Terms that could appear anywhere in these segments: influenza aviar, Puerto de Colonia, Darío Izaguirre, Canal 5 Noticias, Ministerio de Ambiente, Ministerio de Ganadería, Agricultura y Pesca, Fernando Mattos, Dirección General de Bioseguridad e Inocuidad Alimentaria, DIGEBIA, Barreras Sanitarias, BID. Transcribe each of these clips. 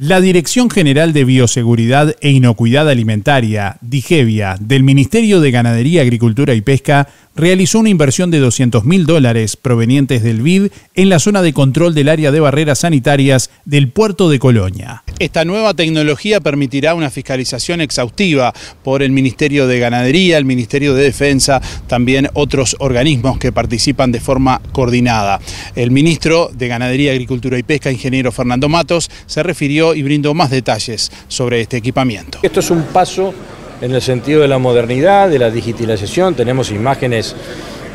La Dirección General de Bioseguridad e Inocuidad Alimentaria, DIGEBIA, del Ministerio de Ganadería, Agricultura y Pesca, realizó una inversión de $200.000 provenientes del BID en la zona de control del área de barreras sanitarias del Puerto de Colonia. Esta nueva tecnología permitirá una fiscalización exhaustiva por el Ministerio de Ganadería, el Ministerio de Defensa, también otros organismos que participan de forma coordinada. El ministro de Ganadería, Agricultura y Pesca, ingeniero Fernando Mattos, se refirió y brindó más detalles sobre este equipamiento. Esto es un paso en el sentido de la modernidad, de la digitalización. Tenemos imágenes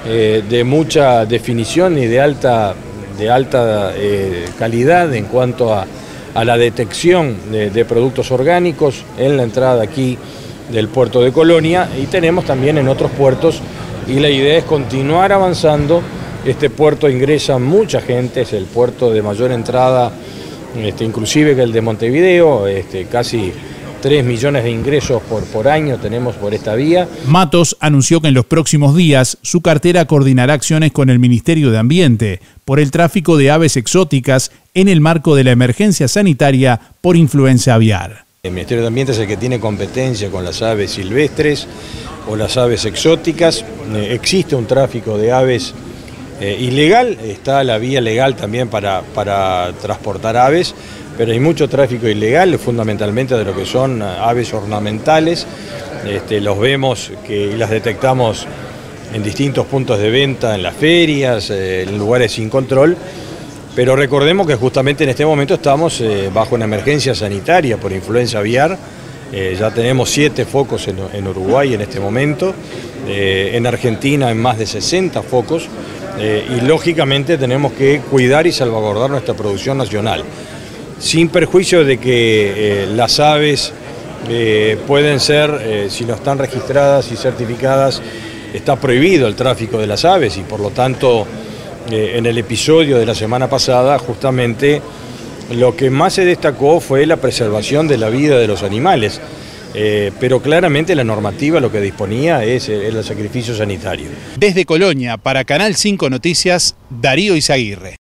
de mucha definición y de alta calidad en cuanto a la detección de productos orgánicos en la entrada aquí del puerto de Colonia, y tenemos también en otros puertos, y la idea es continuar avanzando. Este puerto ingresa mucha gente, es el puerto de mayor entrada, inclusive que el de Montevideo, casi 3 millones de ingresos por año tenemos por esta vía. Mattos anunció que en los próximos días su cartera coordinará acciones con el Ministerio de Ambiente por el tráfico de aves exóticas en el marco de la emergencia sanitaria por influenza aviar. El Ministerio de Ambiente es el que tiene competencia con las aves silvestres o las aves exóticas. Existe un tráfico de aves ilegal, está la vía legal también para transportar aves, pero hay mucho tráfico ilegal, fundamentalmente de lo que son aves ornamentales. Los vemos y las detectamos en distintos puntos de venta, en las ferias, en lugares sin control, pero recordemos que justamente en este momento estamos bajo una emergencia sanitaria por influenza aviar. Ya tenemos 7 focos en Uruguay en este momento, en Argentina en más de 60 focos, y lógicamente tenemos que cuidar y salvaguardar nuestra producción nacional, sin perjuicio de que las aves pueden ser, si no están registradas y certificadas, está prohibido el tráfico de las aves, y por lo tanto en el episodio de la semana pasada justamente lo que más se destacó fue la preservación de la vida de los animales, pero claramente la normativa lo que disponía es el sacrificio sanitario. Desde Colonia, para Canal 5 Noticias, Darío Izaguirre.